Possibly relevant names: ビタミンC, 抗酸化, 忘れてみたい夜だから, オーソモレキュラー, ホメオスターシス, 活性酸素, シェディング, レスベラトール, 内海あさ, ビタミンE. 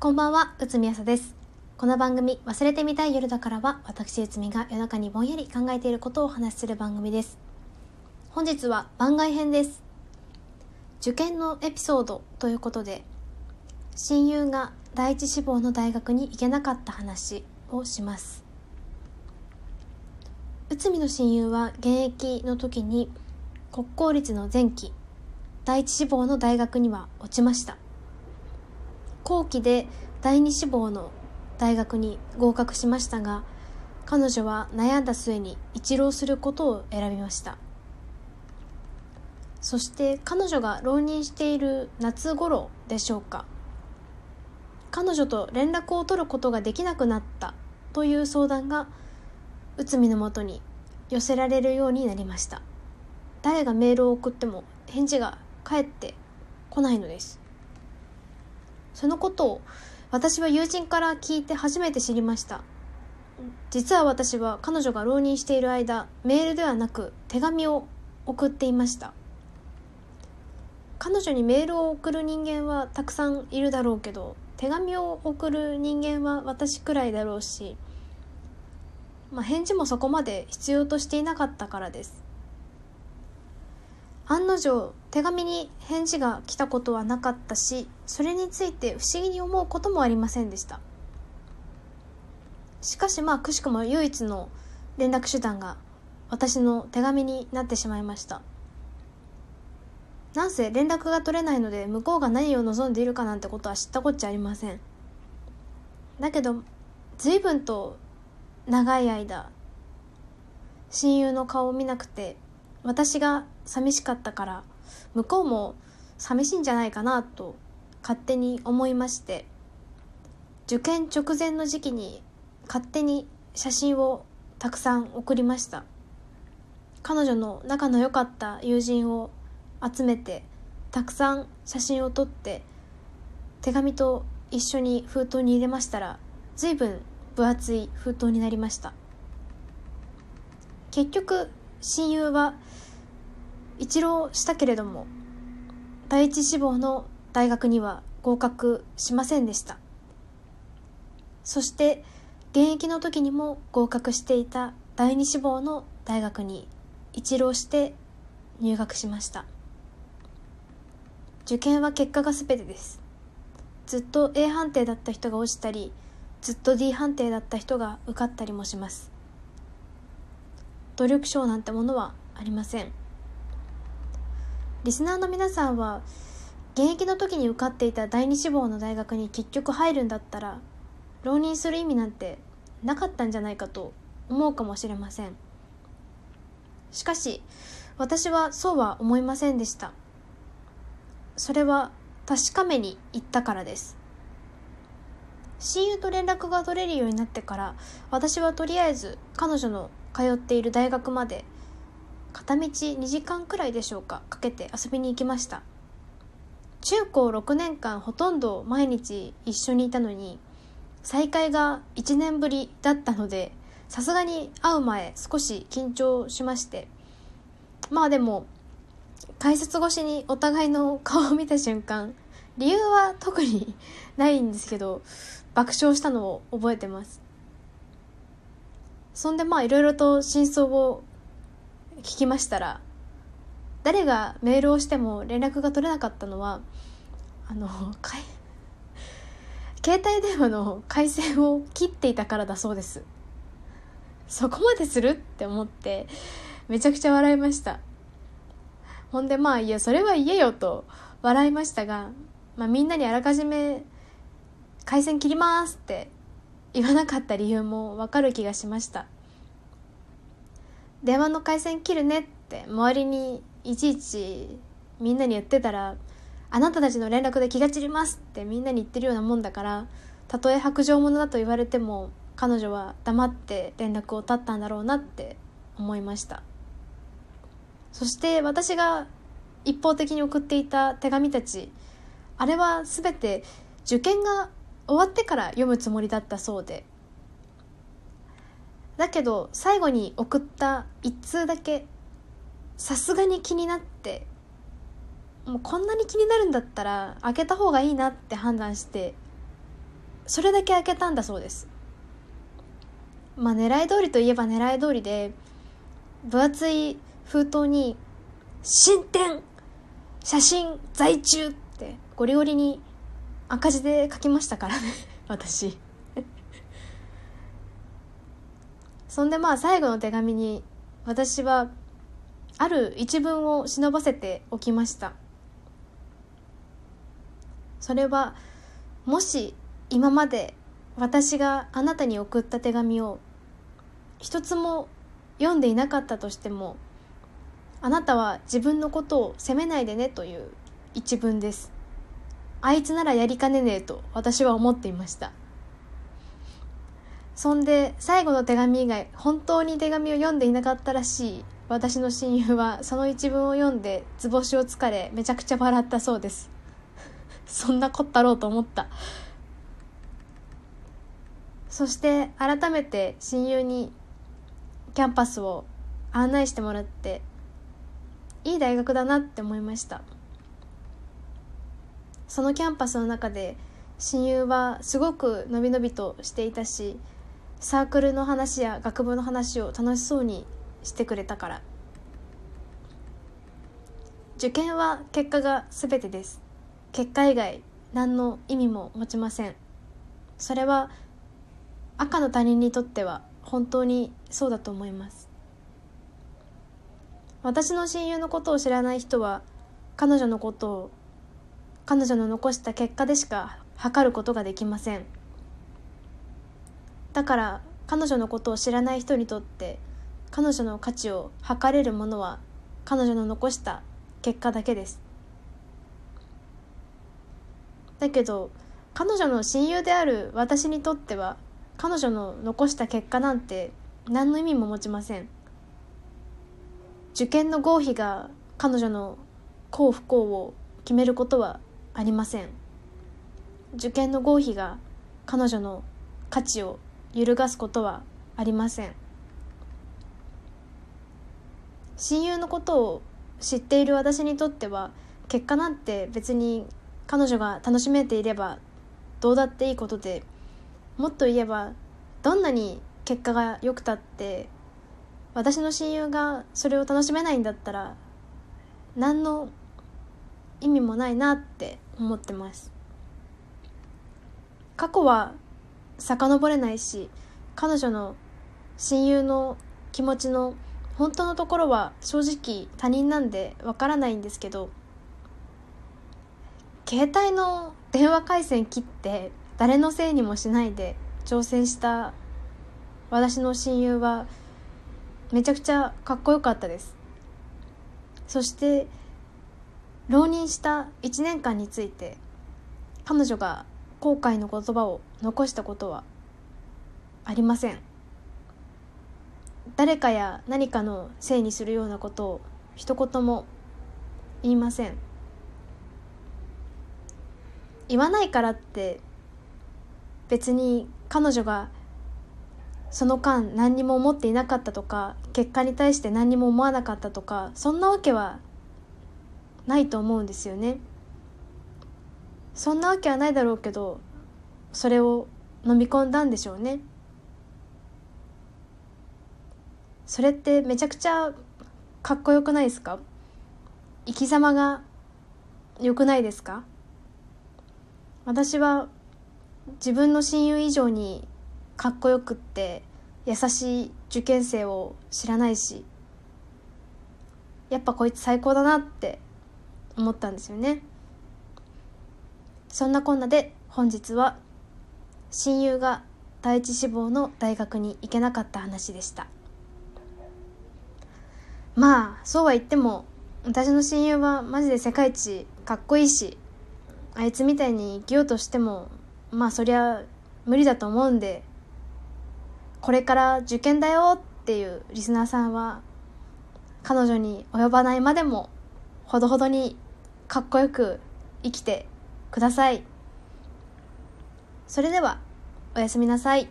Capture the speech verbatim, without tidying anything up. こんばんは、うつみあさです。この番組、忘れてみたい夜だからは、私うつみが夜中にぼんやり考えていることをお話しする番組です。本日は番外編です。受験のエピソードということで、親友が第一志望の大学に行けなかった話をします。うつみの親友は現役の時に国公立の前期第一志望の大学には落ちました。後期で第二志望の大学に合格しましたが、彼女は悩んだ末に一浪することを選びました。そして彼女が浪人している夏頃でしょうか、彼女と連絡を取ることができなくなったという相談がうつみのもとに寄せられるようになりました。誰がメールを送っても返事が返ってこないのです。そのことを私は友人から聞いて初めて知りました。実は私は彼女が浪人している間、メールではなく手紙を送っていました。彼女にメールを送る人間はたくさんいるだろうけど、手紙を送る人間は私くらいだろうし、まあ、返事もそこまで必要としていなかったからです。案の定、手紙に返事が来たことはなかったし、それについて不思議に思うこともありませんでした。しかしまあ、くしくも唯一の連絡手段が私の手紙になってしまいました。なんせ連絡が取れないので、向こうが何を望んでいるかなんてことは知ったこっちゃありません。だけど随分と長い間親友の顔を見なくて、私が寂しかったから向こうも寂しいんじゃないかなと勝手に思いまして、受験直前の時期に勝手に写真をたくさん送りました。彼女の仲の良かった友人を集めてたくさん写真を撮って、手紙と一緒に封筒に入れましたら、随分分厚い封筒になりました。結局親友は一浪したけれども、第一志望の大学には合格しませんでした。そして現役の時にも合格していた第二志望の大学に一浪して入学しました。受験は結果が全てです。ずっと A 判定だった人が落ちたり、ずっと D 判定だった人が受かったりもします。努力賞なんてものはありません。リスナーの皆さんは、現役の時に受かっていた第二志望の大学に結局入るんだったら、浪人する意味なんてなかったんじゃないかと思うかもしれません。しかし私はそうは思いませんでした。それは確かめに行ったからです。親友と連絡が取れるようになってから、私はとりあえず彼女の通っている大学まで片道にじかんくらいでしょうか、かけて遊びに行きました。中高ろくねんかんほとんど毎日一緒にいたのに、再会がいちねんぶりだったので、さすがに会う前少し緊張しまして、まあでも改札越しにお互いの顔を見た瞬間、理由は特にないんですけど、爆笑したのを覚えてます。そんでまあいろいろと真相を聞きましたら、誰がメールをしても連絡が取れなかったのは、あのかい携帯電話の回線を切っていたからだそうです。そこまでするって思ってめちゃくちゃ笑いました。ほんでまあ、いやそれは言えよと笑いましたが、まあ、みんなにあらかじめ回線切りますって言わなかった理由もわかる気がしました。電話の回線切るねって周りにいちいちみんなに言ってたら、あなたたちの連絡で気が散りますってみんなに言ってるようなもんだから、たとえ白状者だと言われても彼女は黙って連絡を絶ったんだろうなって思いました。そして私が一方的に送っていた手紙たち、あれはすべて受験が終わってから読むつもりだったそうで、だけど最後に送った一通だけさすがに気になって、もうこんなに気になるんだったら開けた方がいいなって判断してそれだけ開けたんだそうです。まあ狙い通りといえば狙い通りで、分厚い封筒に進展写真在中ってゴリゴリに赤字で書きましたからね私そんでまあ最後の手紙に私はある一文を忍ばせておきました。それは、もし今まで私があなたに送った手紙を一つも読んでいなかったとしても、あなたは自分のことを責めないでねという一文です。あいつならやりかねねえと私は思っていました。そんで最後の手紙以外本当に手紙を読んでいなかったらしい私の親友はその一文を読んで図星をつかれ、めちゃくちゃ笑ったそうです。そんなこったろうと思った。そして改めて親友にキャンパスを案内してもらって、いい大学だなって思いました。そのキャンパスの中で親友はすごくのびのびとしていたし、サークルの話や学部の話を楽しそうにしてくれたから、受験は結果が全てです。結果以外何の意味も持ちません。それは赤の他人にとっては本当にそうだと思います。私の親友のことを知らない人は、彼女のことを彼女の残した結果でしか測ることができません。だから彼女のことを知らない人にとって、彼女の価値を測れるものは彼女の残した結果だけです。だけど彼女の親友である私にとっては、彼女の残した結果なんて何の意味も持ちません。受験の合否が彼女の幸不幸を決めることはありません。受験の合否が彼女の価値を揺るがすことはありません。親友のことを知っている私にとっては、結果なんて別に彼女が楽しめていればどうだっていいことで、もっと言えばどんなに結果が良くたって、私の親友がそれを楽しめないんだったら何の意味もないなって思ってます。過去は遡れないし、彼女の親友の気持ちの本当のところは正直他人なんでわからないんですけど、携帯の電話回線切って誰のせいにもしないで挑戦した私の親友はめちゃくちゃかっこよかったです。そして浪人したいちねんかんについて、彼女が後悔の言葉を残したことはありません。誰かや何かのせいにするようなことを一言も言いません。言わないからって別に彼女がその間何にも思っていなかったとか、結果に対して何にも思わなかったとか、そんなわけはないと思うんですよね。そんなわけはないだろうけど、それを飲み込んだんでしょうね。それってめちゃくちゃかっこよくないですか？生き様が良くないですか？私は自分の親友以上にかっこよくって優しい受験生を知らないし、やっぱこいつ最高だなって思ったんですよね。そんなこんなで本日は親友が第一志望の大学に行けなかった話でした。まあそうは言っても、私の親友はマジで世界一かっこいいし、あいつみたいに生きようとしてもまあそりゃ無理だと思うんで、これから受験だよっていうリスナーさんは、彼女に及ばないまでもほどほどにかっこよく生きてください。それではおやすみなさい。